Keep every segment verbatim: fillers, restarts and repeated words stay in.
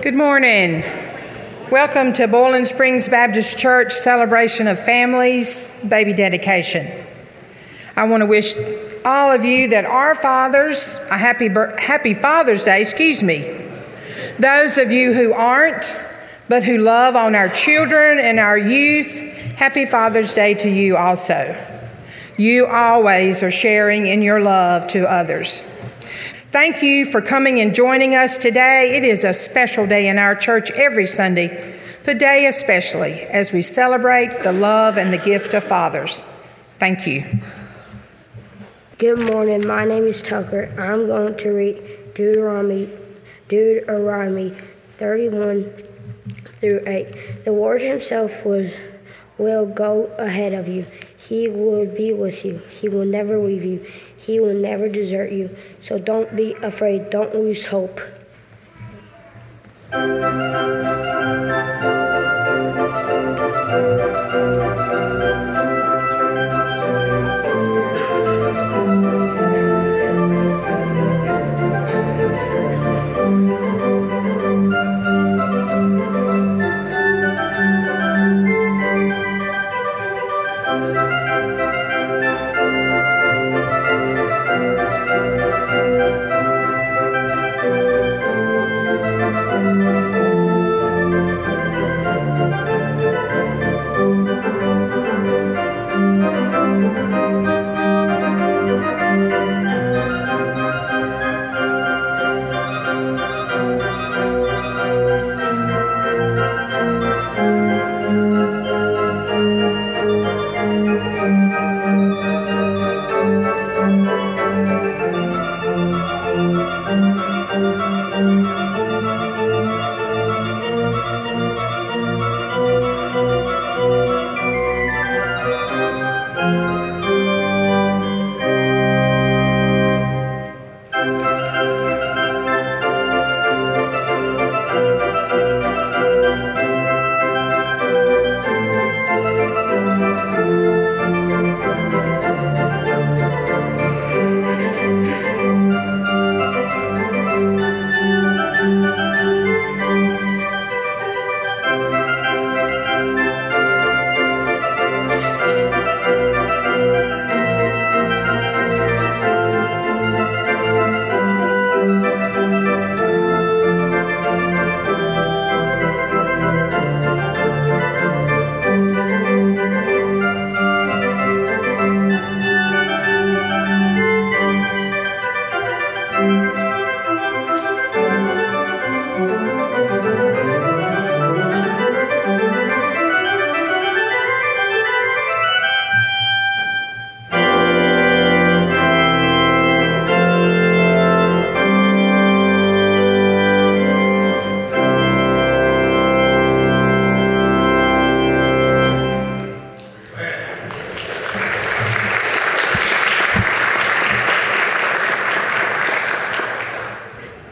Good morning. Welcome to Boiling Springs Baptist Church Celebration of Families Baby Dedication. I want to wish all of you that are fathers a happy happy Father's Day, excuse me. Those of you who aren't, but who love on our children and our youth, happy Father's Day to you also. You always are sharing in your love to others. Thank you for coming and joining us today. It is a special day in our church every Sunday, but today especially, as we celebrate the love and the gift of fathers. Thank you. Good morning. My name is Tucker. I'm going to read Deuteronomy, Deuteronomy thirty-one through eight. The Lord himself was, will go ahead of you. He will be with you. He will never leave you. He will never desert you. So don't be afraid. Don't lose hope.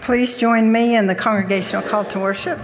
Please join me in the congregational call to worship.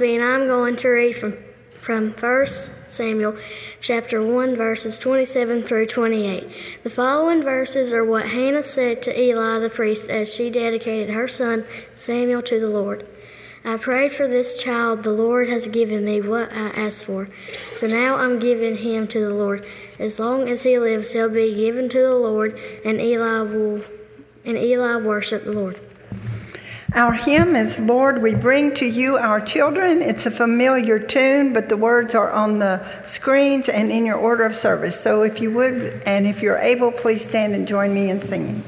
And I'm going to read from, from First Samuel chapter one, verses twenty-seven through twenty-eight. The following verses are what Hannah said to Eli the priest as she dedicated her son Samuel to the Lord. I prayed for this child. The Lord has given me what I asked for. So now I'm giving him to the Lord. As long as he lives, he'll be given to the Lord, and Eli will and Eli worshiped the Lord. Our hymn is Lord, We Bring to You Our Children. It's a familiar tune, but the words are on the screens and in your order of service. So if you would, and if you're able, please stand and join me in singing.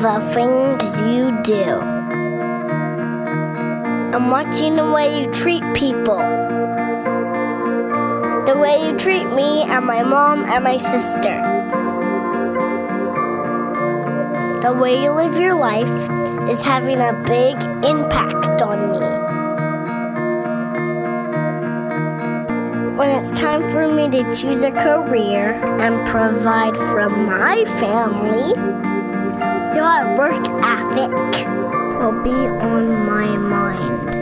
The things you do. I'm watching the way you treat people. The way you treat me and my mom and my sister. The way you live your life is having a big impact on me. When it's time for me to choose a career and provide for my family, your work ethic will be on my mind.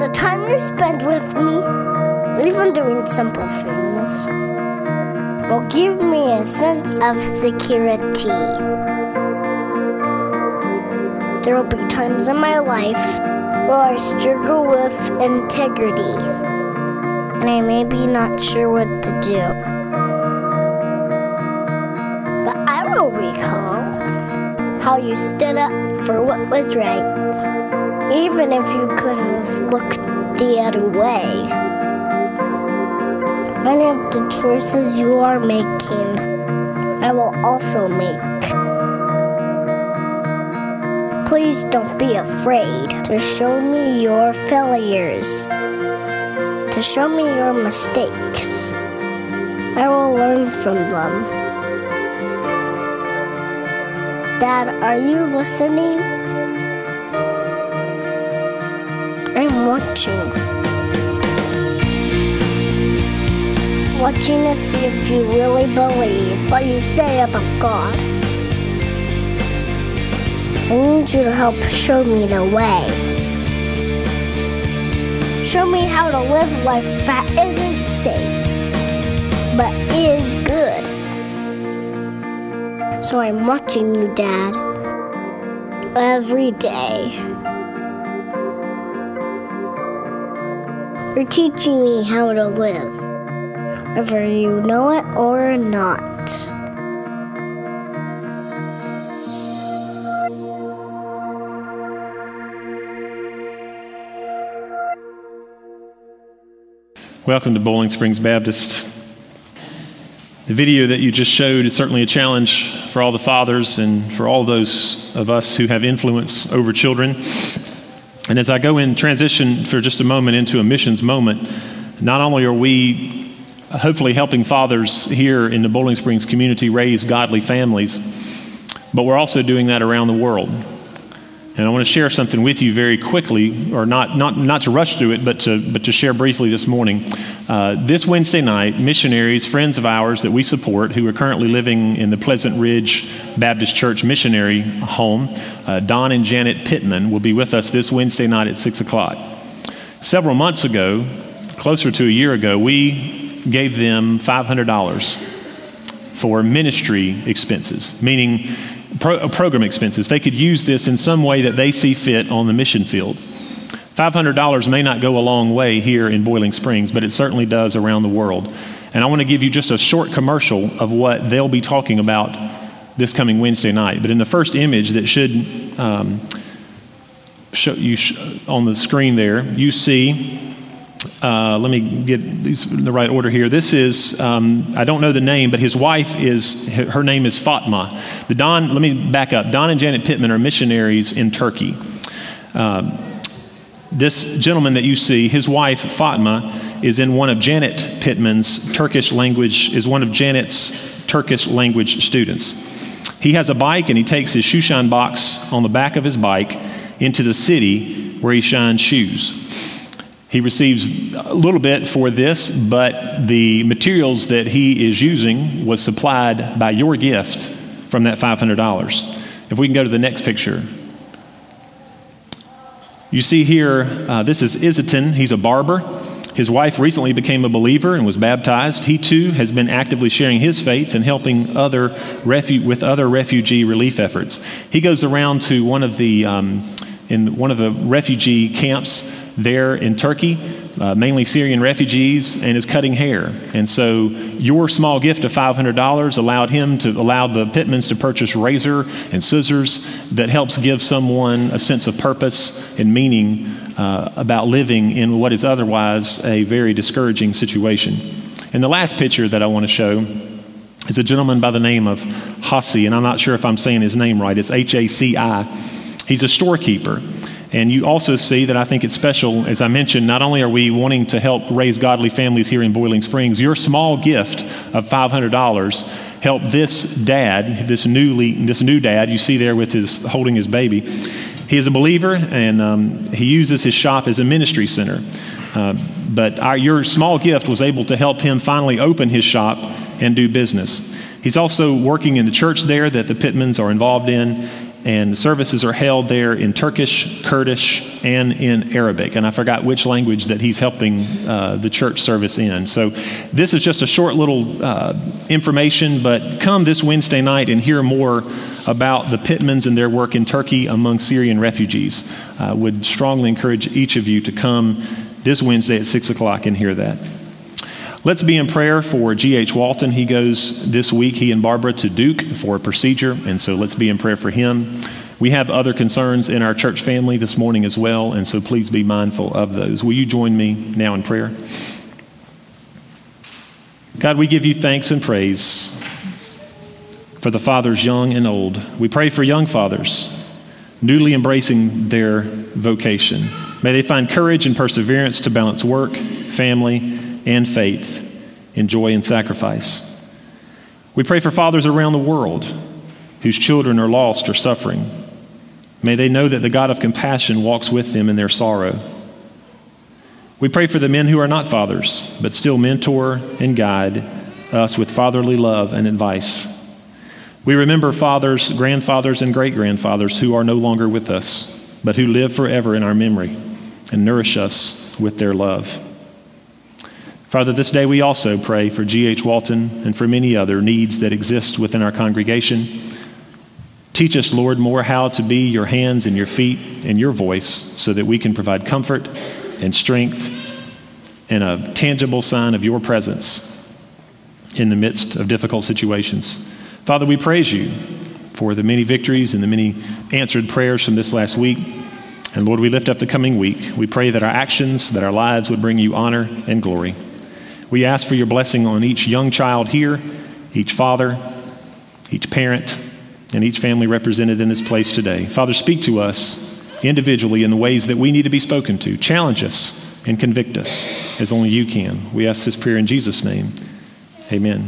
The time you spend with me, even doing simple things, will give me a sense of security. There will be times in my life where I struggle with integrity, and I may be not sure what to do. But I will recall how you stood up for what was right, even if you could have looked the other way. Many of the choices you are making, I will also make. Please don't be afraid to show me your failures, to show me your mistakes. I will learn from them. Dad, are you listening? I'm watching. Watching to see if you really believe what you say about God. I need you to help show me the way. Show me how to live life that isn't safe, but is good. So I'm watching you, Dad, every day. You're teaching me how to live, whether you know it or not. Welcome to Boiling Springs Baptist. The video that you just showed is certainly a challenge for all the fathers and for all those of us who have influence over children. And as I go in transition for just a moment into a missions moment, not only are we hopefully helping fathers here in the Boiling Springs community raise godly families, but we're also doing that around the world. And I want to share something with you very quickly, or not not, not to rush through it, but to but to share briefly this morning. Uh, this Wednesday night, missionaries, friends of ours that we support, who are currently living in the Pleasant Ridge Baptist Church missionary home, uh, Don and Janet Pittman, will be with us this Wednesday night at six o'clock. Several months ago, closer to a year ago, we gave them five hundred dollars for ministry expenses, meaning Pro- program expenses. They could use this in some way that they see fit on the mission field. five hundred dollars may not go a long way here in Boiling Springs, but it certainly does around the world. And I want to give you just a short commercial of what they'll be talking about this coming Wednesday night. But in the first image that should um, show you sh- on the screen there, you see Uh, let me get these in the right order here. This is, um, I don't know the name, but his wife is, her name is Fatma. The Don, let me back up. Don and Janet Pittman are missionaries in Turkey. Uh, this gentleman that you see, his wife, Fatma, is in one of Janet Pittman's Turkish language, is one of Janet's Turkish language students. He has a bike and he takes his shoe shine box on the back of his bike into the city where he shines shoes. He receives a little bit for this, but the materials that he is using was supplied by your gift from that five hundred dollars. If we can go to the next picture. You see here, uh, this is Isitan. He's a barber. His wife recently became a believer and was baptized. He too has been actively sharing his faith and helping other refu- with other refugee relief efforts. He goes around to one of the, um, in one of the refugee camps there in Turkey, uh, mainly Syrian refugees, and is cutting hair. And so your small gift of five hundred dollars allowed him to, allowed the Pittmans to purchase razor and scissors that helps give someone a sense of purpose and meaning uh, about living in what is otherwise a very discouraging situation. And the last picture that I want to show is a gentleman by the name of Haci, and I'm not sure if I'm saying his name right. It's H A C I. He's a storekeeper. And you also see that I think it's special, as I mentioned, not only are we wanting to help raise godly families here in Boiling Springs, your small gift of five hundred dollars helped this dad, this newly, this new dad you see there with his holding his baby. He is a believer, and um, he uses his shop as a ministry center. Uh, but our, your small gift was able to help him finally open his shop and do business. He's also working in the church there that the Pittmans are involved in. And services are held there in Turkish, Kurdish, and in Arabic. And I forgot which language that he's helping uh, the church service in. So this is just a short little uh, information, but come this Wednesday night and hear more about the Pittmans and their work in Turkey among Syrian refugees. I uh, would strongly encourage each of you to come this Wednesday at six o'clock and hear that. Let's be in prayer for G H Walton. He goes this week, he and Barbara, to Duke for a procedure, and so let's be in prayer for him. We have other concerns in our church family this morning as well, and so please be mindful of those. Will you join me now in prayer? God, we give you thanks and praise for the fathers young and old. We pray for young fathers newly embracing their vocation. May they find courage and perseverance to balance work, family, and faith in joy and sacrifice. We pray for fathers around the world whose children are lost or suffering. May they know that the God of compassion walks with them in their sorrow. We pray for the men who are not fathers, but still mentor and guide us with fatherly love and advice. We remember fathers, grandfathers, and great-grandfathers who are no longer with us, but who live forever in our memory and nourish us with their love. Father, this day we also pray for G H Walton and for many other needs that exist within our congregation. Teach us, Lord, more how to be your hands and your feet and your voice so that we can provide comfort and strength and a tangible sign of your presence in the midst of difficult situations. Father, we praise you for the many victories and the many answered prayers from this last week. And Lord, we lift up the coming week. We pray that our actions, that our lives would bring you honor and glory. We ask for your blessing on each young child here, each father, each parent, and each family represented in this place today. Father, speak to us individually in the ways that we need to be spoken to. Challenge us and convict us as only you can. We ask this prayer in Jesus' name. Amen.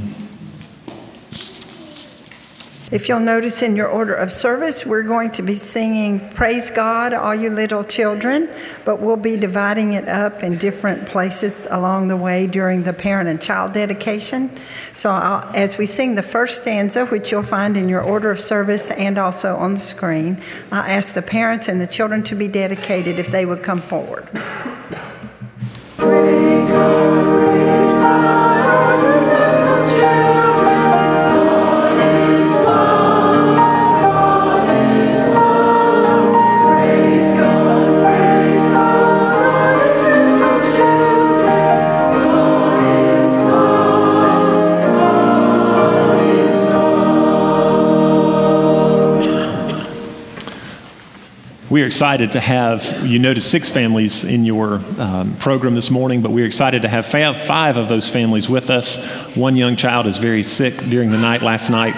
If you'll notice in your order of service, we're going to be singing Praise God, All You Little Children, but we'll be dividing it up in different places along the way during the parent and child dedication. So I'll, as we sing the first stanza, which you'll find in your order of service and also on the screen, I ask the parents and the children to be dedicated if they would come forward. Praise God, praise God. We are excited to have, you noticed six families in your um, program this morning, but we're excited to have five of those families with us. One young child is very sick during the night last night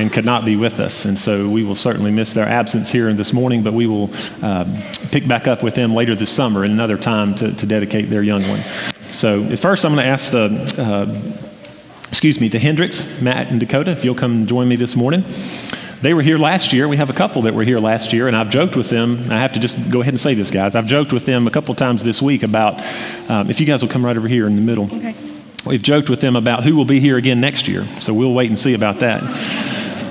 and could not be with us. And so we will certainly miss their absence here this morning, but we will uh, pick back up with them later this summer at another time to, to dedicate their young one. So at first I'm going to ask the, uh, excuse me, the Hendricks, Matt and Dakota, if you'll come and join me this morning. They were here last year. We have a couple that were here last year, and I've joked with them. I have to just go ahead and say this, guys. I've joked with them a couple times this week about, um, if you guys will come right over here in the middle. Okay. We've joked with them about who will be here again next year, so we'll wait and see about that.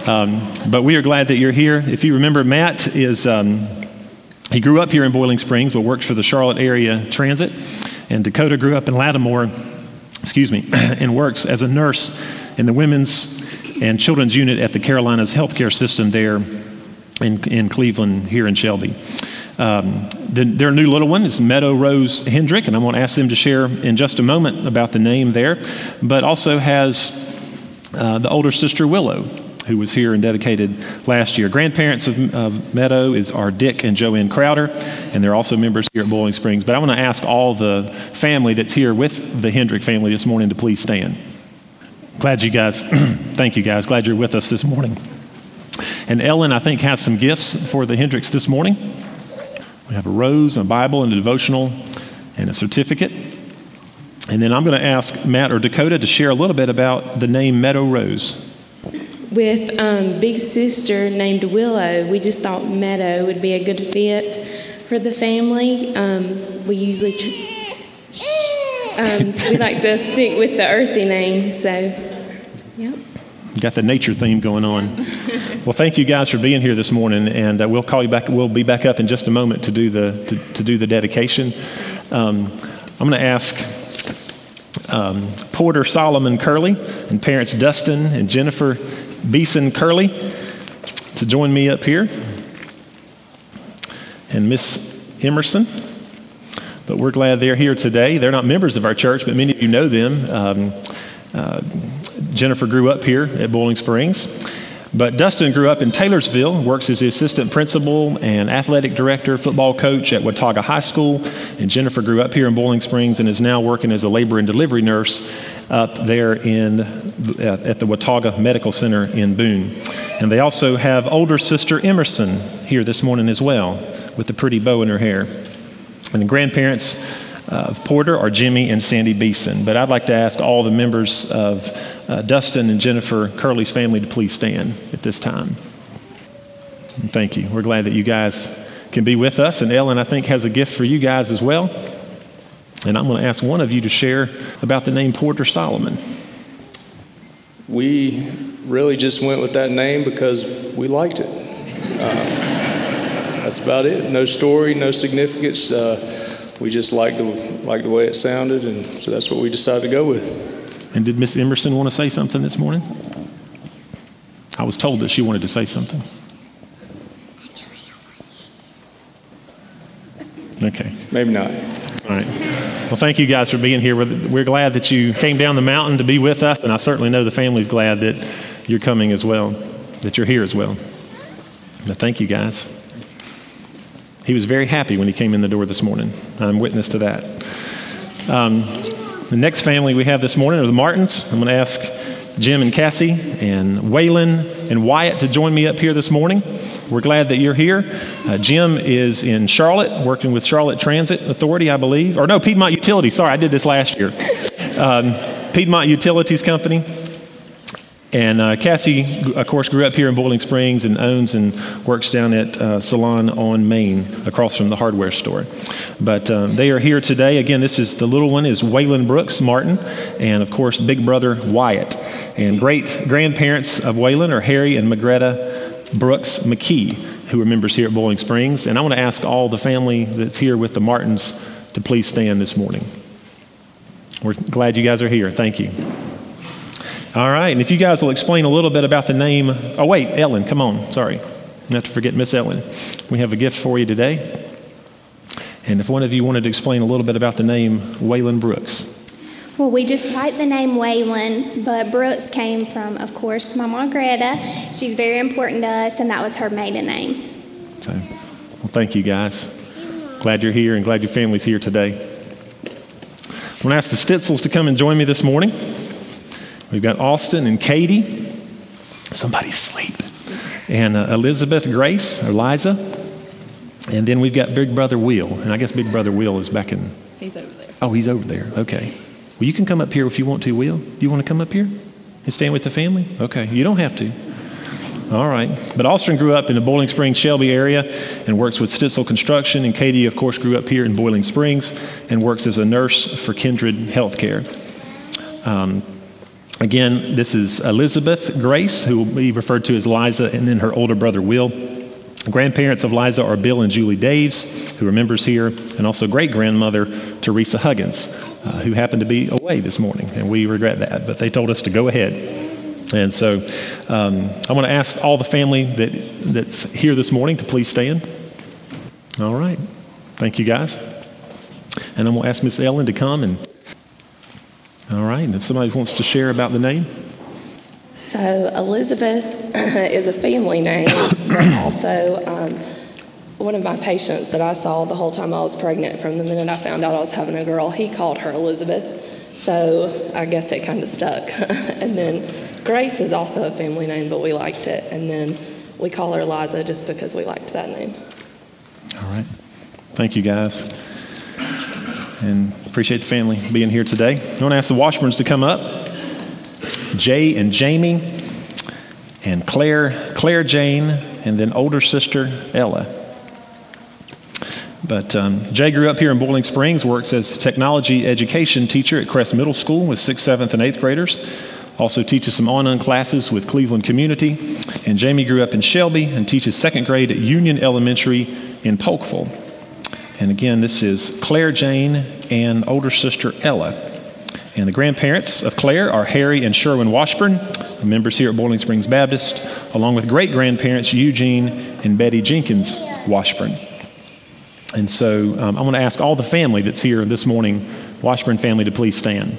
Um, but we are glad that you're here. If you remember, Matt is, um, he grew up here in Boiling Springs, but works for the Charlotte Area Transit, and Dakota grew up in Lattimore, excuse me, and works as a nurse in the women's and children's unit at the Carolinas Healthcare System there in, in Cleveland, here in Shelby. Um, the, their new little one is Meadow Rose Hendrick, and I'm going to ask them to share in just a moment about the name there, but also has uh, the older sister Willow, who was here and dedicated last year. Grandparents of, of Meadow is our Dick and Joanne Crowder, and they're also members here at Boiling Springs. But I want to ask all the family that's here with the Hendrick family this morning to please stand. Glad you guys, thank you guys, glad you're with us this morning. And Ellen, I think, has some gifts for the Hendricks this morning. We have a rose, a Bible, and a devotional, and a certificate. And then I'm going to ask Matt or Dakota to share a little bit about the name Meadow Rose. With um, big sister named Willow, we just thought Meadow would be a good fit for the family. Um, we usually, tr- um, we like to stick with the earthy name, so. Yep. Got the nature theme going on. Well, thank you guys for being here this morning, and uh, we'll call you back. We'll be back up in just a moment to do the to, to do the dedication. Um, I'm going to ask um, Porter Solomon Curley and parents Dustin and Jennifer Beeson Curley to join me up here, and Miss Emerson. But we're glad they're here today. They're not members of our church, but many of you know them. Um, uh, Jennifer grew up here at Boiling Springs, but Dustin grew up in Taylorsville, works as the assistant principal and athletic director, football coach at Watauga High School, and Jennifer grew up here in Boiling Springs and is now working as a labor and delivery nurse up there in at the Watauga Medical Center in Boone. And they also have older sister Emerson here this morning as well, with the pretty bow in her hair. And the grandparents of Porter are Jimmy and Sandy Beeson. But I'd like to ask all the members of Uh, Dustin and Jennifer Curley's family to please stand at this time. And thank you. We're glad that you guys can be with us. And Ellen, I think, has a gift for you guys as well. And I'm going to ask one of you to share about the name Porter Solomon. We really just went with that name because we liked it. Uh, that's about it. No story, no significance. Uh, we just liked the, liked the way it sounded, and so that's what we decided to go with. And did Miss Emerson want to say something this morning? I was told that she wanted to say something. Okay. Maybe not. All right. Well, thank you guys for being here. We're, we're glad that you came down the mountain to be with us, and I certainly know the family's glad that you're coming as well, that you're here as well. Now, thank you guys. He was very happy when he came in the door this morning. I'm witness to that. Um, The next family we have this morning are the Martins. I'm going to ask Jim and Cassie and Waylon and Wyatt to join me up here this morning. We're glad that you're here. Uh, Jim is in Charlotte, working with Charlotte Transit Authority, I believe. Or no, Piedmont Utilities. Sorry, I did this last year. Um, Piedmont Utilities Company. And uh, Cassie, of course, grew up here in Boiling Springs and owns and works down at uh, Salon on Main, across from the hardware store. But um, they are here today. Again, this is the little one is Waylon Brooks Martin, and of course, big brother Wyatt. And great grandparents of Waylon are Harry and Magretta Brooks McKee, who are members here at Boiling Springs. And I want to ask all the family that's here with the Martins to please stand this morning. We're glad you guys are here. Thank you. All right, and if you guys will explain a little bit about the name. Oh, wait, Ellen, come on. Sorry. Not to forget Miss Ellen. We have a gift for you today. And if one of you wanted to explain a little bit about the name Waylon Brooks. Well, we just like the name Waylon, but Brooks came from, of course, Mama Greta. She's very important to us, and that was her maiden name. So, well, thank you, guys. Glad you're here and glad your family's here today. I'm going to ask the Stitzels to come and join me this morning. We've got Austin and Katie. Somebody's asleep. And uh, Elizabeth Grace, Eliza. And then we've got Big Brother Will. And I guess Big Brother Will is back in... He's over there. Oh, he's over there. Okay. Well, you can come up here if you want to, Will. You want to come up here and stand with the family? Okay. You don't have to. All right. But Austin grew up in the Boiling Springs, Shelby area and works with Stitzel Construction. And Katie, of course, grew up here in Boiling Springs and works as a nurse for Kindred Healthcare. Um... Again, this is Elizabeth Grace, who will be referred to as Liza, and then her older brother, Will. Grandparents of Liza are Bill and Julie Daves, who are members here, and also great-grandmother Teresa Huggins, uh, who happened to be away this morning, and we regret that, but they told us to go ahead. And so um, I want to ask all the family that that's here this morning to please stand. All right. Thank you, guys. And I'm going to ask Miss Ellen to come and... All right, and if somebody wants to share about the name. So Elizabeth is a family name, but also um, one of my patients that I saw the whole time I was pregnant, from the minute I found out I was having a girl, he called her Elizabeth. So I guess it kind of stuck. And then Grace is also a family name, but we liked it. And then we call her Liza just because we liked that name. All right. Thank you, guys. And appreciate the family being here today. I want to ask the Washburns to come up. Jay and Jamie and Claire, Claire Jane, and then older sister Ella. But um, Jay grew up here in Boiling Springs, works as a technology education teacher at Crest Middle School with sixth, seventh, and eighth graders. Also teaches some online classes with Cleveland Community. And Jamie grew up in Shelby and teaches second grade at Union Elementary in Polkville. And again, this is Claire Jane and older sister Ella. And the grandparents of Claire are Harry and Sherwin Washburn, members here at Boiling Springs Baptist, along with great-grandparents Eugene and Betty Jenkins Washburn. And so um, I'm going to ask all the family that's here this morning, Washburn family, to please stand.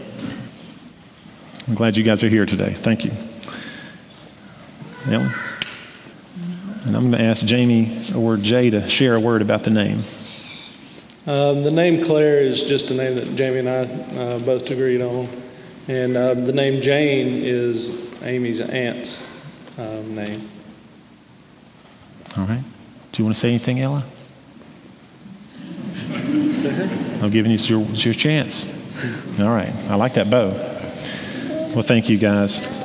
I'm glad you guys are here today. Thank you. Ellen? And I'm going to ask Jamie or Jay to share a word about the name. Um, the name Claire is just a name that Jamie and I uh, both agreed on. And uh, the name Jane is Amy's aunt's um, name. All right. Do you want to say anything, Ella? I'm giving you your, your chance. All right. I like that bow. Well, thank you, guys.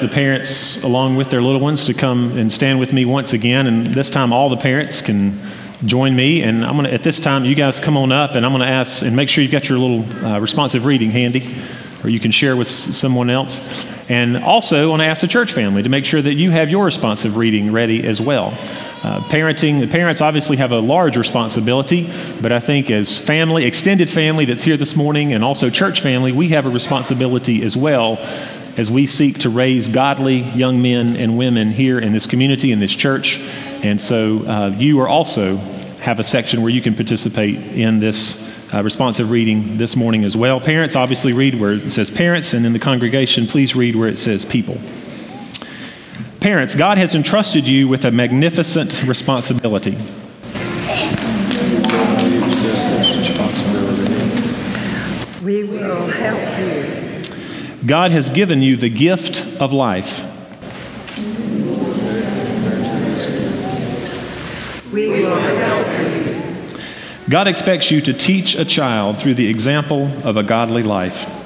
The parents along with their little ones to come and stand with me once again, and this time all the parents can join me, and I'm going to, at this time, you guys come on up, and I'm going to ask, and make sure you've got your little uh, responsive reading handy, or you can share with s- someone else, and also I want to ask the church family to make sure that you have your responsive reading ready as well. Uh, parenting, the parents obviously have a large responsibility, but I think as family, extended family that's here this morning, and also church family, we have a responsibility as well as we seek to raise godly young men and women here in this community, in this church. And so uh, you are also have a section where you can participate in this uh, responsive reading this morning as well. Parents, obviously read where it says parents, and in the congregation, please read where it says people. Parents, God has entrusted you with a magnificent responsibility. We will help you. God has given you the gift of life. We will help you. God expects you to teach a child through the example of a godly life.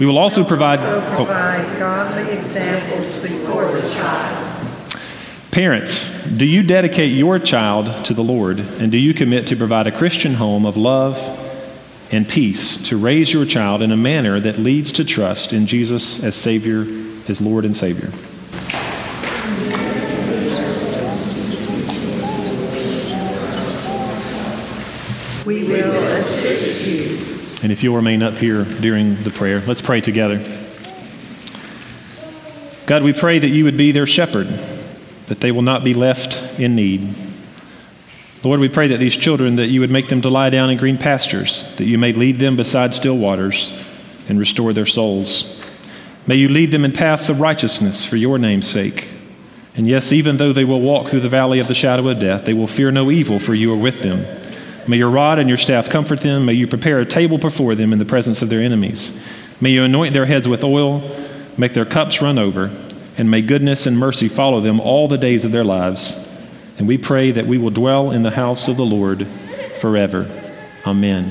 We will also provide, also provide oh. godly examples before the child. Parents, do you dedicate your child to the Lord, and do you commit to provide a Christian home of love and peace to raise your child in a manner that leads to trust in Jesus as Savior, as Lord and Savior? We will assist you. And if you'll remain up here during the prayer, let's pray together. God, we pray that you would be their shepherd, that they will not be left in need. Lord, we pray that these children, that you would make them to lie down in green pastures, that you may lead them beside still waters and restore their souls. May you lead them in paths of righteousness for your name's sake. And yes, even though they will walk through the valley of the shadow of death, they will fear no evil, for you are with them. May your rod and your staff comfort them. May you prepare a table before them in the presence of their enemies. May you anoint their heads with oil, make their cups run over, and may goodness and mercy follow them all the days of their lives. And we pray that we will dwell in the house of the Lord forever. Amen.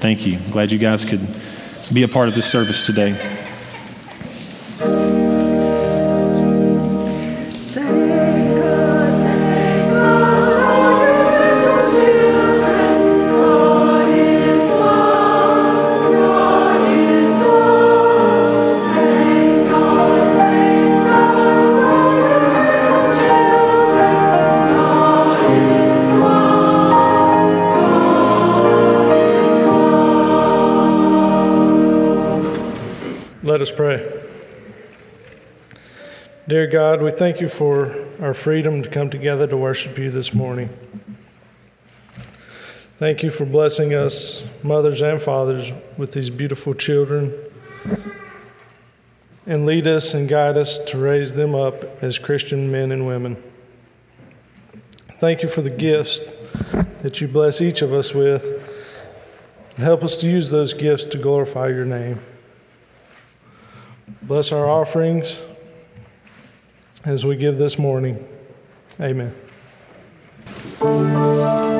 Thank you. Glad you guys could be a part of this service today. Let us pray. Dear God, we thank you for our freedom to come together to worship you this morning. Thank you for blessing us, mothers and fathers, with these beautiful children, and lead us and guide us to raise them up as Christian men and women. Thank you for the gifts that you bless each of us with, and help us to use those gifts to glorify your name. Bless our offerings as we give this morning. Amen. Amen.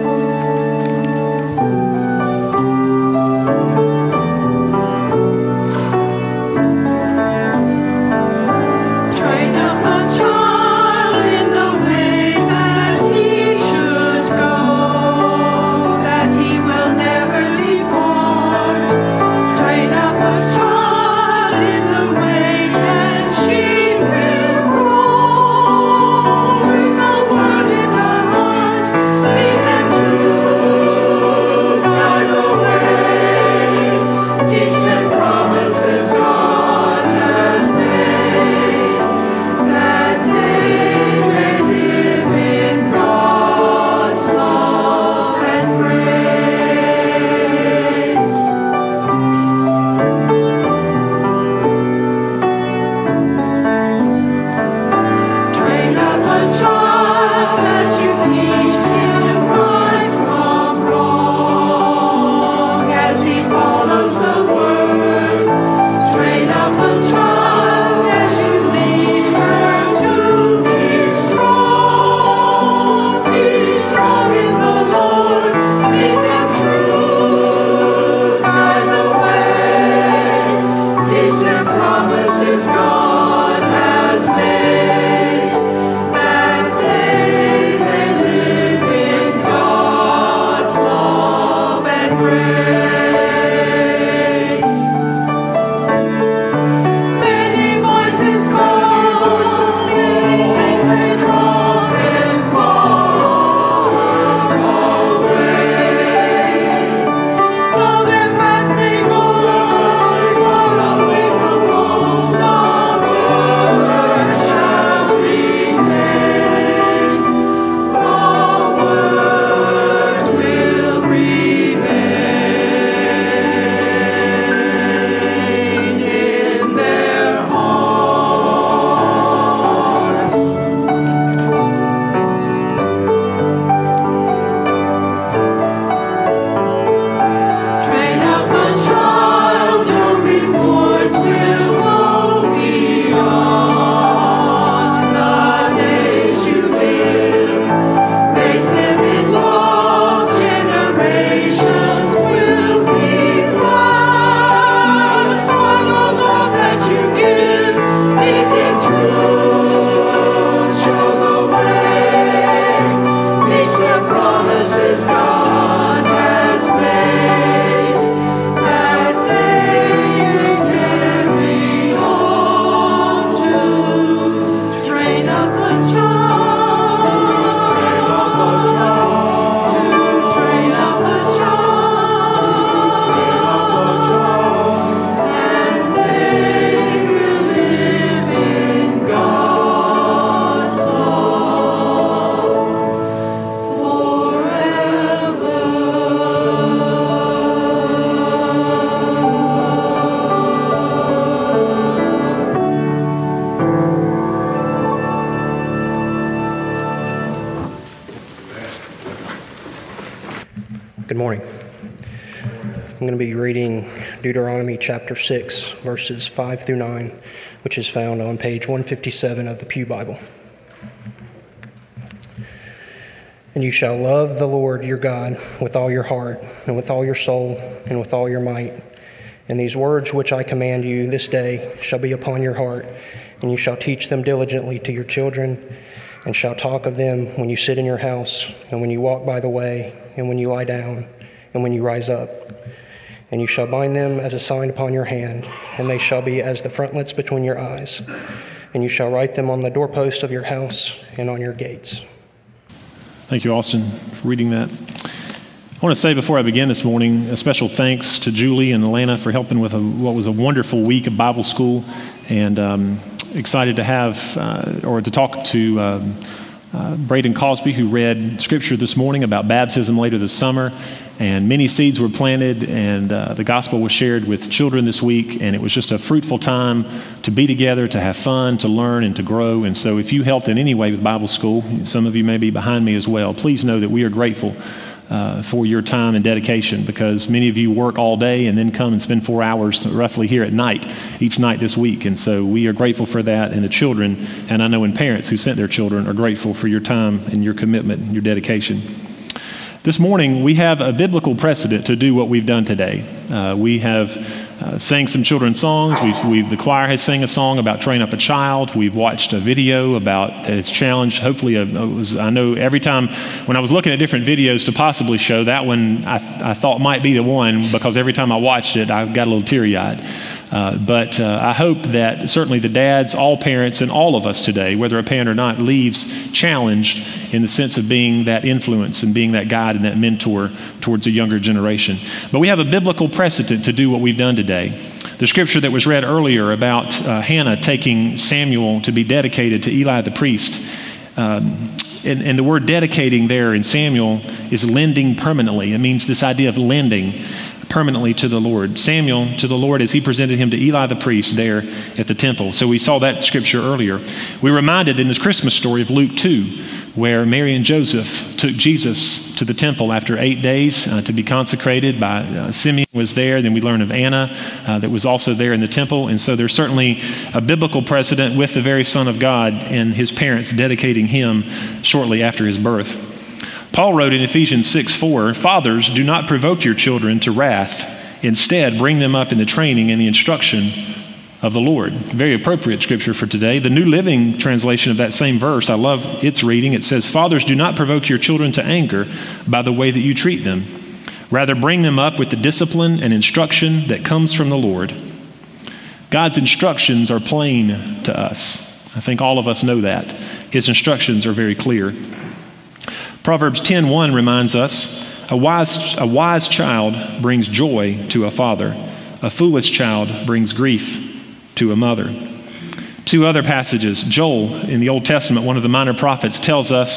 Good morning. I'm going to be reading Deuteronomy chapter six, verses five through nine, which is found on page one fifty-seven of the Pew Bible. And you shall love the Lord your God with all your heart, and with all your soul, and with all your might. And these words which I command you this day shall be upon your heart, and you shall teach them diligently to your children, and shall talk of them when you sit in your house, and when you walk by the way, and when you lie down, and when you rise up. And you shall bind them as a sign upon your hand, and they shall be as the frontlets between your eyes. And you shall write them on the doorposts of your house and on your gates. Thank you, Austin, for reading that. I want to say before I begin this morning, a special thanks to Julie and Alana for helping with a, what was a wonderful week of Bible school, and um, excited to have, uh, or to talk to um, uh, Braden Cosby, who read scripture this morning about baptism later this summer, and many seeds were planted, and uh, the gospel was shared with children this week, and it was just a fruitful time to be together, to have fun, to learn, and to grow. And so if you helped in any way with Bible school, some of you may be behind me as well, please know that we are grateful Uh, for your time and dedication, because many of you work all day and then come and spend four hours roughly here at night, each night this week. And so we are grateful for that, and the children, and I know when parents who sent their children are grateful for your time and your commitment and your dedication. This morning, we have a biblical precedent to do what we've done today. Uh, we have uh, sang some children's songs. We've, we've, the choir has sang a song about train up a child. We've watched a video about its challenge. Hopefully, a, it was, I know every time when I was looking at different videos to possibly show, that one I, I thought might be the one, because every time I watched it, I got a little teary-eyed. Uh, but uh, I hope that certainly the dads, all parents, and all of us today, whether a parent or not, leaves challenged in the sense of being that influence and being that guide and that mentor towards a younger generation. But we have a biblical precedent to do what we've done today. The scripture that was read earlier about uh, Hannah taking Samuel to be dedicated to Eli the priest, um, And, and the word dedicating there in Samuel is lending permanently. It means this idea of lending permanently to the Lord. Samuel to the Lord as he presented him to Eli the priest there at the temple. So we saw that scripture earlier. We're reminded in this Christmas story of Luke two, where Mary and Joseph took Jesus to the temple after eight days uh, to be consecrated by uh, Simeon was there. Then we learn of Anna uh, that was also there in the temple. And so there's certainly a biblical precedent with the very Son of God and his parents dedicating him shortly after his birth. Paul wrote in Ephesians six four, "Fathers, do not provoke your children to wrath. Instead, bring them up in the training and the instruction of the Lord." Very appropriate scripture for today. The New Living Translation of that same verse, I love its reading. It says, "Fathers, do not provoke your children to anger by the way that you treat them. Rather, bring them up with the discipline and instruction that comes from the Lord." God's instructions are plain to us. I think all of us know that. His instructions are very clear. Proverbs ten one reminds us, a wise, a wise child brings joy to a father. A foolish child brings grief to a mother." Two other passages. Joel in the Old Testament, one of the minor prophets, tells us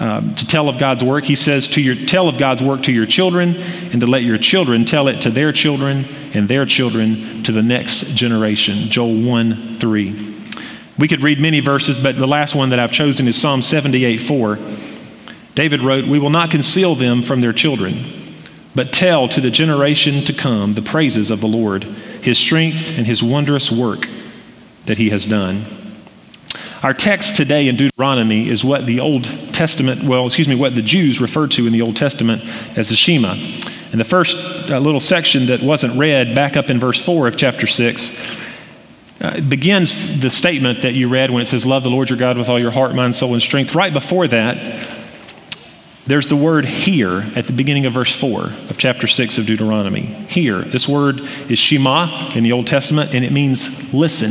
um, to tell of God's work. He says, to your, tell of God's work to your children, and to let your children tell it to their children, and their children to the next generation. Joel one three. We could read many verses, but the last one that I've chosen is Psalm seventy-eight four. David wrote, "We will not conceal them from their children, but tell to the generation to come the praises of the Lord, his strength and his wondrous work that he has done." Our text today in Deuteronomy is what the Old Testament, well, excuse me, what the Jews referred to in the Old Testament as the Shema. And the first uh, little section that wasn't read back up in verse four of chapter six uh, begins the statement that you read when it says, "Love the Lord your God with all your heart, mind, soul, and strength." Right before that, there's the word "hear" at the beginning of verse four of chapter six of Deuteronomy. Hear. This word is Shema in the Old Testament, and it means listen.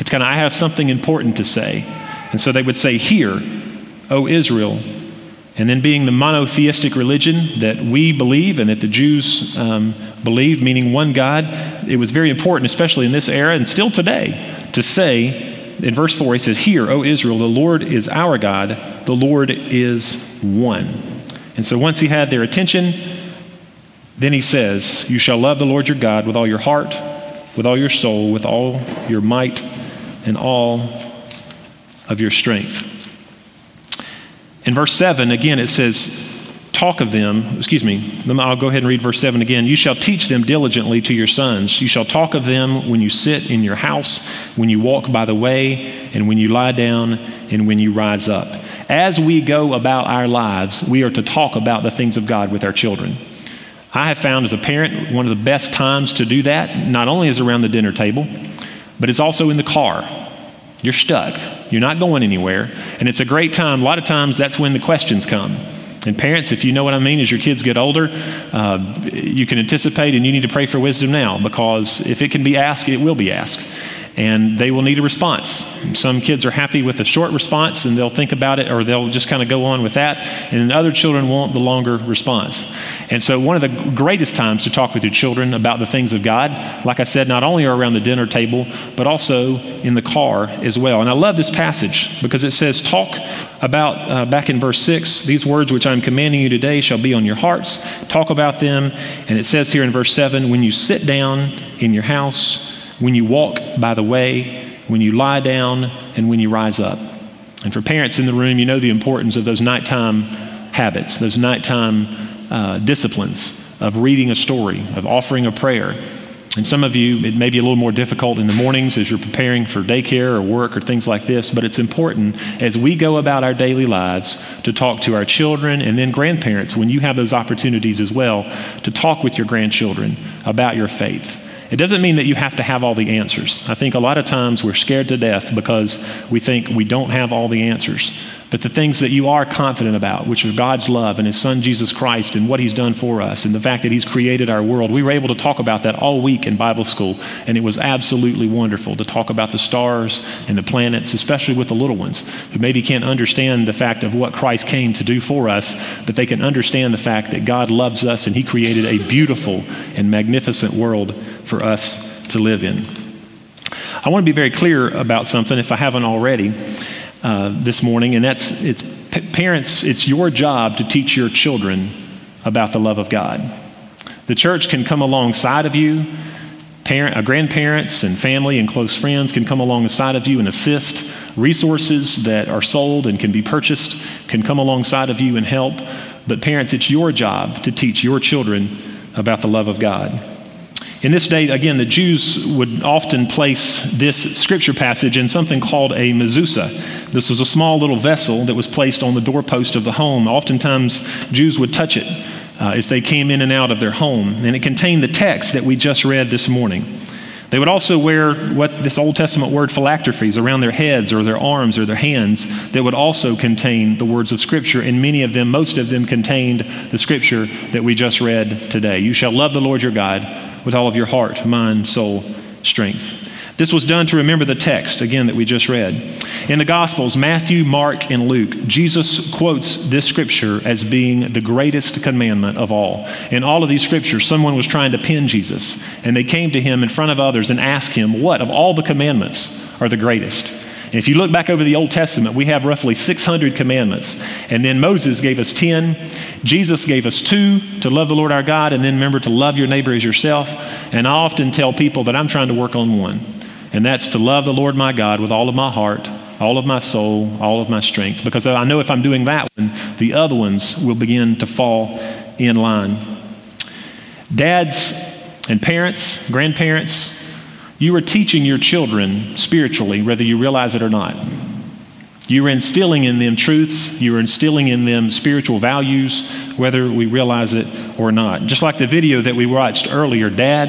It's kind of, I have something important to say. And so they would say, "Hear, O Israel." And then being the monotheistic religion that we believe and that the Jews um, believed, meaning one God, it was very important, especially in this era and still today, to say, in verse four, he says, "Hear, O Israel, the Lord is our God, the Lord is one." And so once he had their attention, then he says, "You shall love the Lord your God with all your heart, with all your soul, with all your might, and all of your strength." In verse seven, again, it says, talk of them, excuse me, I'll go ahead and read verse seven again. You shall teach them diligently to your sons. You shall talk of them when you sit in your house, when you walk by the way, and when you lie down, and when you rise up. As we go about our lives, we are to talk about the things of God with our children. I have found as a parent, one of the best times to do that, not only is around the dinner table, but it's also in the car. You're stuck. You're not going anywhere. And it's a great time. A lot of times that's when the questions come. And parents, if you know what I mean, as your kids get older, uh, you can anticipate and you need to pray for wisdom now, because if it can be asked, it will be asked. And they will need a response. Some kids are happy with a short response and they'll think about it, or they'll just kind of go on with that. And then other children want the longer response. And so one of the greatest times to talk with your children about the things of God, like I said, not only are around the dinner table, but also in the car as well. And I love this passage because it says, talk about, uh, back in verse six, these words which I'm commanding you today shall be on your hearts. Talk about them. And it says here in verse seven, when you sit down in your house, when you walk by the way, when you lie down, and when you rise up. And for parents in the room, you know the importance of those nighttime habits, those nighttime uh, disciplines of reading a story, of offering a prayer. And some of you, it may be a little more difficult in the mornings as you're preparing for daycare or work or things like this, but it's important as we go about our daily lives to talk to our children, and then grandparents, when you have those opportunities as well, to talk with your grandchildren about your faith. It doesn't mean that you have to have all the answers. I think a lot of times we're scared to death because we think we don't have all the answers. But the things that you are confident about, which are God's love and His Son Jesus Christ and what He's done for us and the fact that He's created our world, we were able to talk about that all week in Bible school, and it was absolutely wonderful to talk about the stars and the planets, especially with the little ones who maybe can't understand the fact of what Christ came to do for us, but they can understand the fact that God loves us and He created a beautiful and magnificent world for us to live in. I want to be very clear about something, if I haven't already, Uh, this morning, and that's, it's p- parents, it's your job to teach your children about the love of God. The church can come alongside of you. Parent, uh, grandparents and family and close friends can come alongside of you and assist. Resources that are sold and can be purchased can come alongside of you and help. But parents, it's your job to teach your children about the love of God. In this day, again, the Jews would often place this scripture passage in something called a mezuzah. This was a small little vessel that was placed on the doorpost of the home. Oftentimes, Jews would touch it uh, as they came in and out of their home, and it contained the text that we just read this morning. They would also wear what this Old Testament word phylacrophies around their heads or their arms or their hands that would also contain the words of Scripture, and many of them, most of them, contained the Scripture that we just read today. You shall love the Lord your God with all of your heart, mind, soul, strength. This was done to remember the text, again, that we just read. In the Gospels, Matthew, Mark, and Luke, Jesus quotes this scripture as being the greatest commandment of all. In all of these scriptures, someone was trying to pin Jesus, and they came to him in front of others and asked him, what of all the commandments are the greatest? And if you look back over the Old Testament, we have roughly six hundred commandments. And then Moses gave us ten. Jesus gave us two, to love the Lord our God, and then remember to love your neighbor as yourself. And I often tell people that I'm trying to work on one, and that's to love the Lord my God with all of my heart, all of my soul, all of my strength. Because I know if I'm doing that one, the other ones will begin to fall in line. Dads and parents, grandparents, you are teaching your children spiritually, whether you realize it or not. You are instilling in them truths. You are instilling in them spiritual values, whether we realize it or not. Just like the video that we watched earlier, Dad,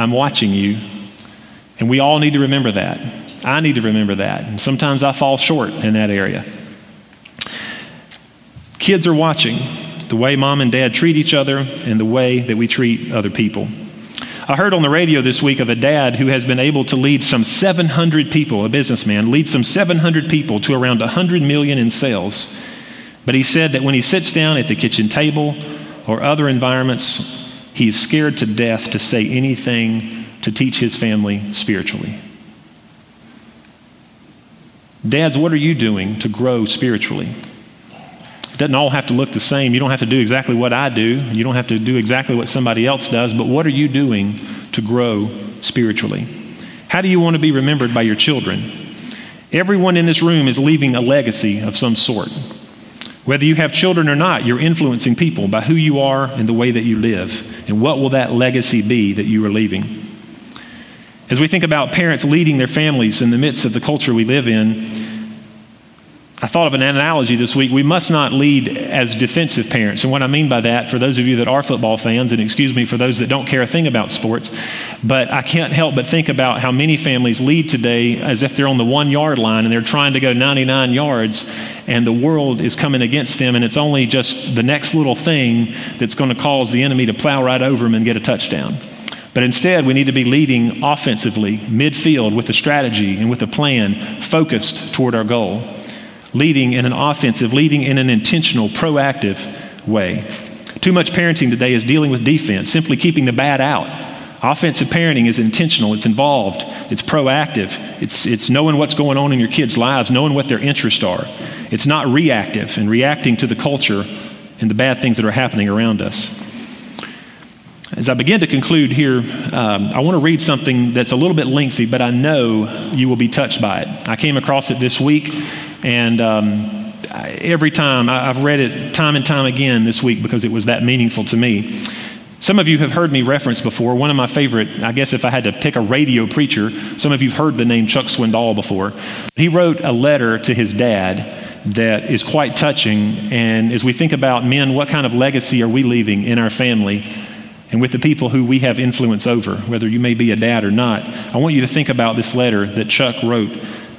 I'm watching you. And we all need to remember that. I need to remember that. And sometimes I fall short in that area. Kids are watching the way mom and dad treat each other and the way that we treat other people. I heard on the radio this week of a dad who has been able to lead some seven hundred people, a businessman, lead some seven hundred people to around one hundred million in sales. But he said that when he sits down at the kitchen table or other environments, he's scared to death to say anything to teach his family spiritually. Dads, what are you doing to grow spiritually? It doesn't all have to look the same. You don't have to do exactly what I do. You don't have to do exactly what somebody else does. But what are you doing to grow spiritually? How do you want to be remembered by your children? Everyone in this room is leaving a legacy of some sort. Whether you have children or not, you're influencing people by who you are and the way that you live. And what will that legacy be that you are leaving? As we think about parents leading their families in the midst of the culture we live in, I thought of an analogy this week. We must not lead as defensive parents. And what I mean by that, for those of you that are football fans, and excuse me for those that don't care a thing about sports, but I can't help but think about how many families lead today as if they're on the one-yard line and they're trying to go ninety-nine yards, and the world is coming against them, and it's only just the next little thing that's going to cause the enemy to plow right over them and get a touchdown. But instead, we need to be leading offensively, midfield, with a strategy and with a plan focused toward our goal. Leading in an offensive, leading in an intentional, proactive way. Too much parenting today is dealing with defense, simply keeping the bad out. Offensive parenting is intentional, it's involved, it's proactive, it's, it's knowing what's going on in your kids' lives, knowing what their interests are. It's not reactive and reacting to the culture and the bad things that are happening around us. As I begin to conclude here, um, I want to read something that's a little bit lengthy, but I know you will be touched by it. I came across it this week, and um, every time, I, I've read it time and time again this week because it was that meaningful to me. Some of you have heard me reference before. One of my favorite, I guess if I had to pick a radio preacher, some of you have heard the name Chuck Swindoll before. He wrote a letter to his dad that is quite touching, and as we think about men, what kind of legacy are we leaving in our family? And with the people who we have influence over, whether you may be a dad or not, I want you to think about this letter that Chuck wrote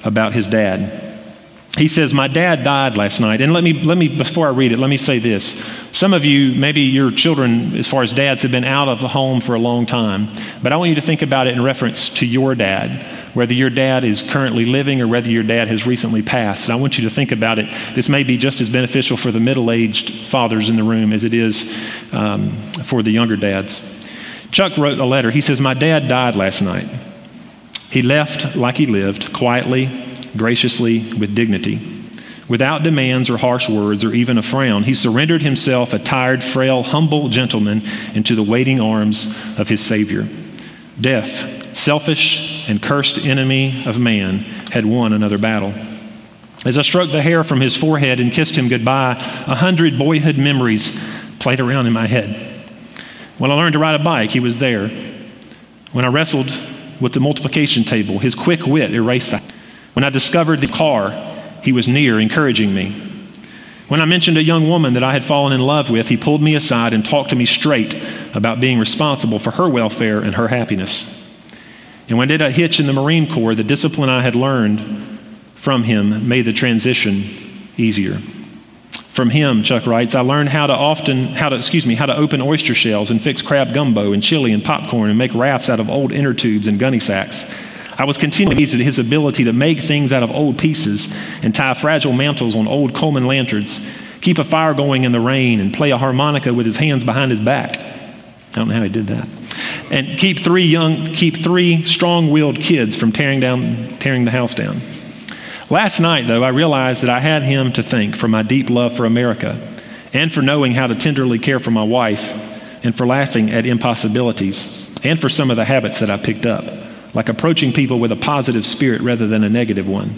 about his dad. He says, my dad died last night. And let me, let me, before I read it, let me say this. Some of you, maybe your children, as far as dads, have been out of the home for a long time. But I want you to think about it in reference to your dad, whether your dad is currently living or whether your dad has recently passed. And I want you to think about it. This may be just as beneficial for the middle-aged fathers in the room as it is um, for the younger dads. Chuck wrote a letter. He says, my dad died last night. He left like he lived, quietly, graciously, with dignity. Without demands or harsh words or even a frown, he surrendered himself, a tired, frail, humble gentleman, into the waiting arms of his Savior. Death, selfish and cursed enemy of man, had won another battle. As I stroked the hair from his forehead and kissed him goodbye, a hundred boyhood memories played around in my head. When I learned to ride a bike, he was there. When I wrestled with the multiplication table, his quick wit erased the... When I discovered the car, he was near, encouraging me. When I mentioned a young woman that I had fallen in love with, he pulled me aside and talked to me straight about being responsible for her welfare and her happiness. And when I did a hitch in the Marine Corps, the discipline I had learned from him made the transition easier. From him, Chuck writes, I learned how to often, how to, excuse me, how to open oyster shells and fix crab gumbo and chili and popcorn and make rafts out of old inner tubes and gunny sacks. I was continually amazed at his ability to make things out of old pieces and tie fragile mantles on old Coleman lanterns, keep a fire going in the rain, and play a harmonica with his hands behind his back. I don't know how he did that. And keep three young, keep three strong-willed kids from tearing down, tearing the house down. Last night, though, I realized that I had him to thank for my deep love for America and for knowing how to tenderly care for my wife and for laughing at impossibilities and for some of the habits that I picked up, like approaching people with a positive spirit rather than a negative one,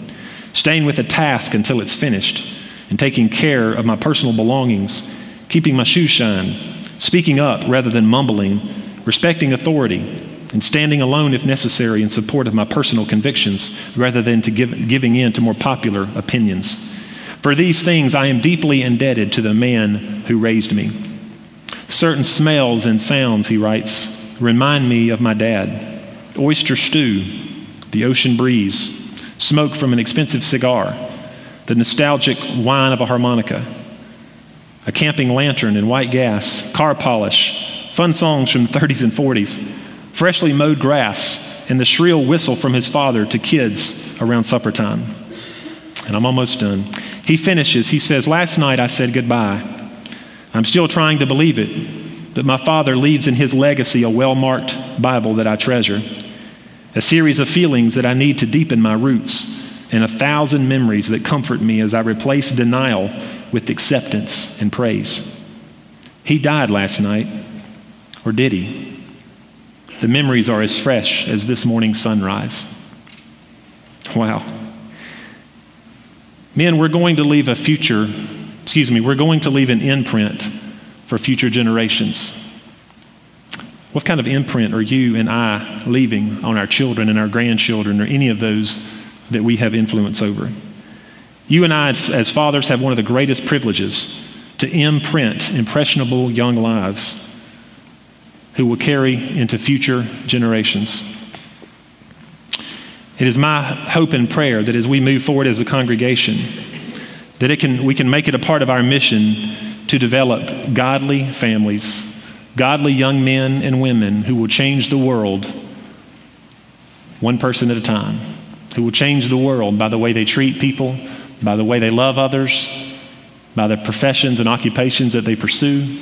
staying with a task until it's finished, and taking care of my personal belongings, keeping my shoes shine, speaking up rather than mumbling, respecting authority, and standing alone if necessary in support of my personal convictions rather than to give, giving in to more popular opinions. For these things, I am deeply indebted to the man who raised me. Certain smells and sounds, he writes, remind me of my dad. Oyster stew, the ocean breeze, smoke from an expensive cigar, the nostalgic whine of a harmonica, a camping lantern and white gas, car polish, fun songs from the thirties and forties, freshly mowed grass, and the shrill whistle from his father to kids around supper time. And I'm almost done. He finishes. He says, last night I said goodbye. I'm still trying to believe it, but my father leaves in his legacy a well-marked Bible that I treasure, a series of feelings that I need to deepen my roots, and a thousand memories that comfort me as I replace denial with acceptance and praise. He died last night, or did he? The memories are as fresh as this morning's sunrise. Wow. Men, we're going to leave a future excuse me, we're going to leave an imprint for future generations. What kind of imprint are you and I leaving on our children and our grandchildren or any of those that we have influence over? You and I, as fathers, have one of the greatest privileges to imprint impressionable young lives who will carry into future generations. It is my hope and prayer that as we move forward as a congregation, that it can we can make it a part of our mission to develop godly families, godly young men and women who will change the world one person at a time, who will change the world by the way they treat people, by the way they love others, by the professions and occupations that they pursue.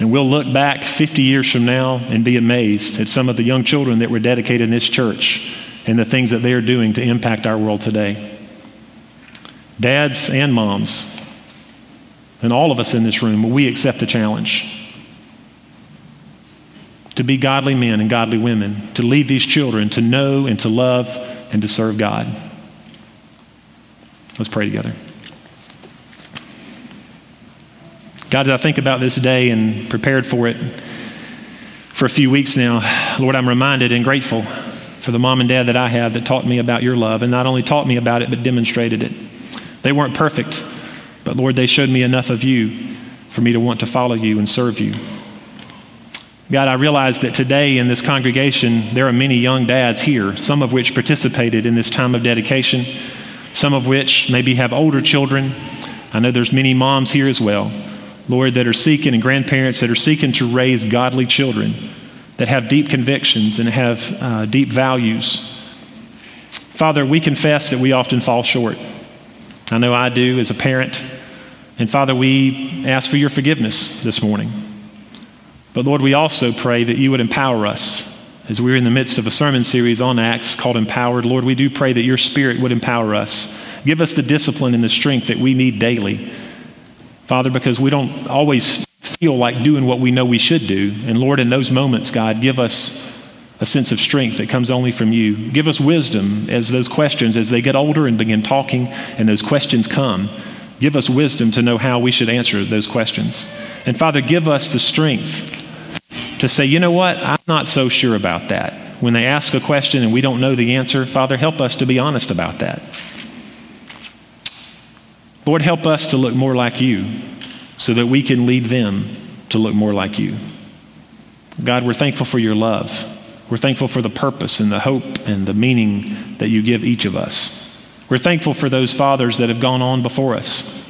And we'll look back fifty years from now and be amazed at some of the young children that were dedicated in this church and the things that they are doing to impact our world today. Dads and moms, and all of us in this room, will we accept the challenge to be godly men and godly women, to lead these children to know and to love and to serve God? Let's pray together. God, as I think about this day and prepared for it for a few weeks now, Lord, I'm reminded and grateful for the mom and dad that I have that taught me about your love, and not only taught me about it, but demonstrated it. They weren't perfect, but Lord, they showed me enough of you for me to want to follow you and serve you. God, I realize that today in this congregation, there are many young dads here, some of which participated in this time of dedication, some of which maybe have older children. I know there's many moms here as well, Lord, that are seeking, and grandparents that are seeking to raise godly children that have deep convictions and have uh, deep values. Father, we confess that we often fall short. I know I do as a parent. And Father, we ask for your forgiveness this morning. But Lord, we also pray that you would empower us. As we're in the midst of a sermon series on Acts called Empowered, Lord, we do pray that your Spirit would empower us. Give us the discipline and the strength that we need daily, Father, because we don't always feel like doing what we know we should do. And Lord, in those moments, God, give us a sense of strength that comes only from you. Give us wisdom as those questions, as they get older and begin talking and those questions come. Give us wisdom to know how we should answer those questions. And Father, give us the strength to say, you know what, I'm not so sure about that. When they ask a question and we don't know the answer, Father, help us to be honest about that. Lord, help us to look more like you so that we can lead them to look more like you. God, we're thankful for your love. We're thankful for the purpose and the hope and the meaning that you give each of us. We're thankful for those fathers that have gone on before us,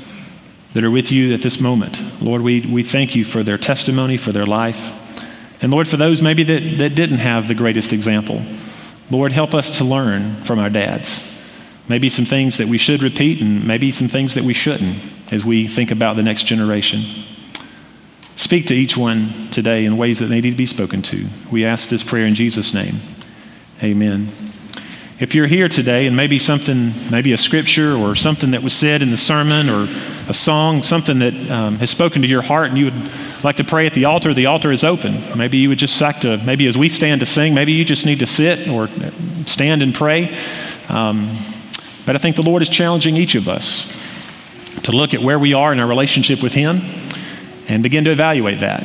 that are with you at this moment. Lord, we, we thank you for their testimony, for their life. And Lord, for those maybe that, that didn't have the greatest example, Lord, help us to learn from our dads. Maybe some things that we should repeat and maybe some things that we shouldn't as we think about the next generation. Speak to each one today in ways that they need to be spoken to. We ask this prayer in Jesus' name. Amen. If you're here today and maybe something, maybe a scripture or something that was said in the sermon or a song, something that um, has spoken to your heart and you would like to pray at the altar, the altar is open. Maybe you would just like to, maybe as we stand to sing, maybe you just need to sit or stand and pray. Um, But I think the Lord is challenging each of us to look at where we are in our relationship with him and begin to evaluate that.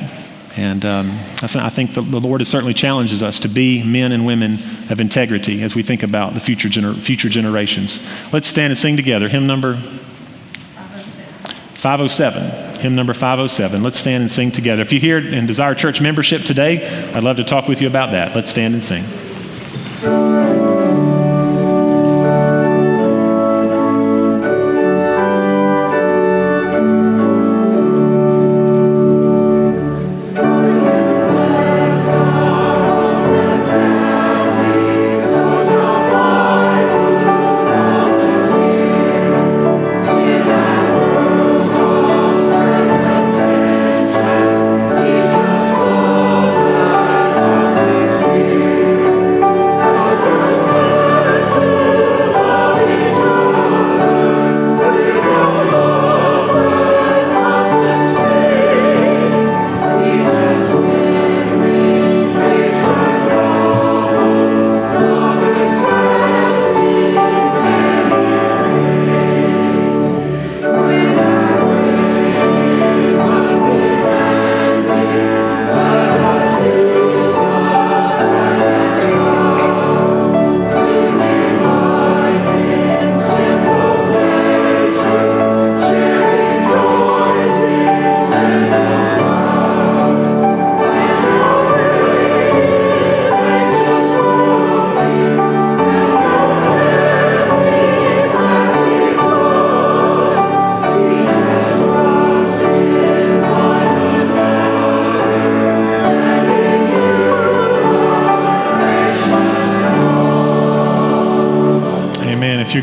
And um, I think the, the Lord has certainly challenges us to be men and women of integrity as we think about the future, gener- future generations. Let's stand and sing together. Hymn number five oh seven. Hymn number five oh seven. Let's stand and sing together. If you're here and desire church membership today, I'd love to talk with you about that. Let's stand and sing.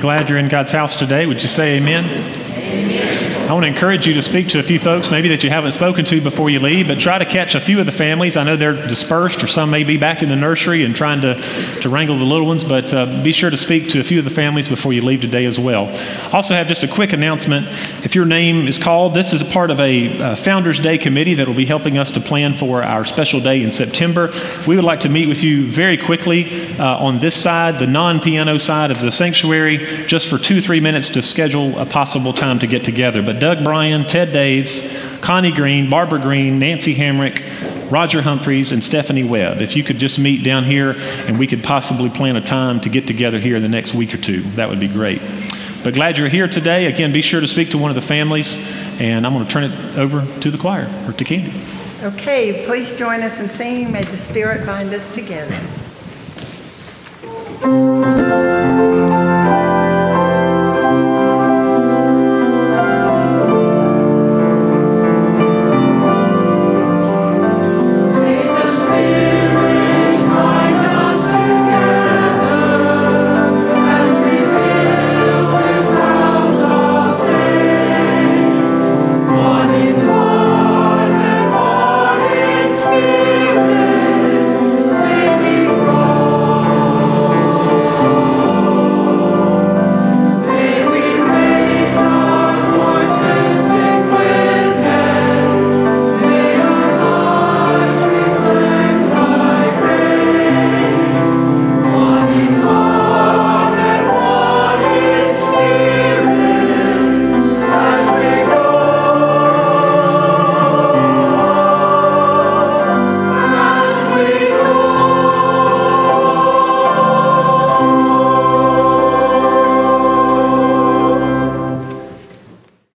glad you're in God's house today. Would you say amen? Amen. I want to encourage you to speak to a few folks maybe that you haven't spoken to before you leave, but try to catch a few of the families. I know they're dispersed, or some may be back in the nursery and trying to, to wrangle the little ones, but uh, be sure to speak to a few of the families before you leave today as well. Also have just a quick announcement. If your name is called, this is a part of a uh, Founders Day committee that will be helping us to plan for our special day in September. We would like to meet with you very quickly uh, on this side, the non-piano side of the sanctuary, just for two, three minutes to schedule a possible time to get together. But Doug Bryan, Ted Daves, Connie Green, Barbara Green, Nancy Hamrick, Roger Humphreys, and Stephanie Webb. If you could just meet down here and we could possibly plan a time to get together here in the next week or two, that would be great. But glad you're here today. Again, be sure to speak to one of the families, and I'm going to turn it over to the choir, or to Candy. Okay, please join us in singing. May the Spirit bind us together.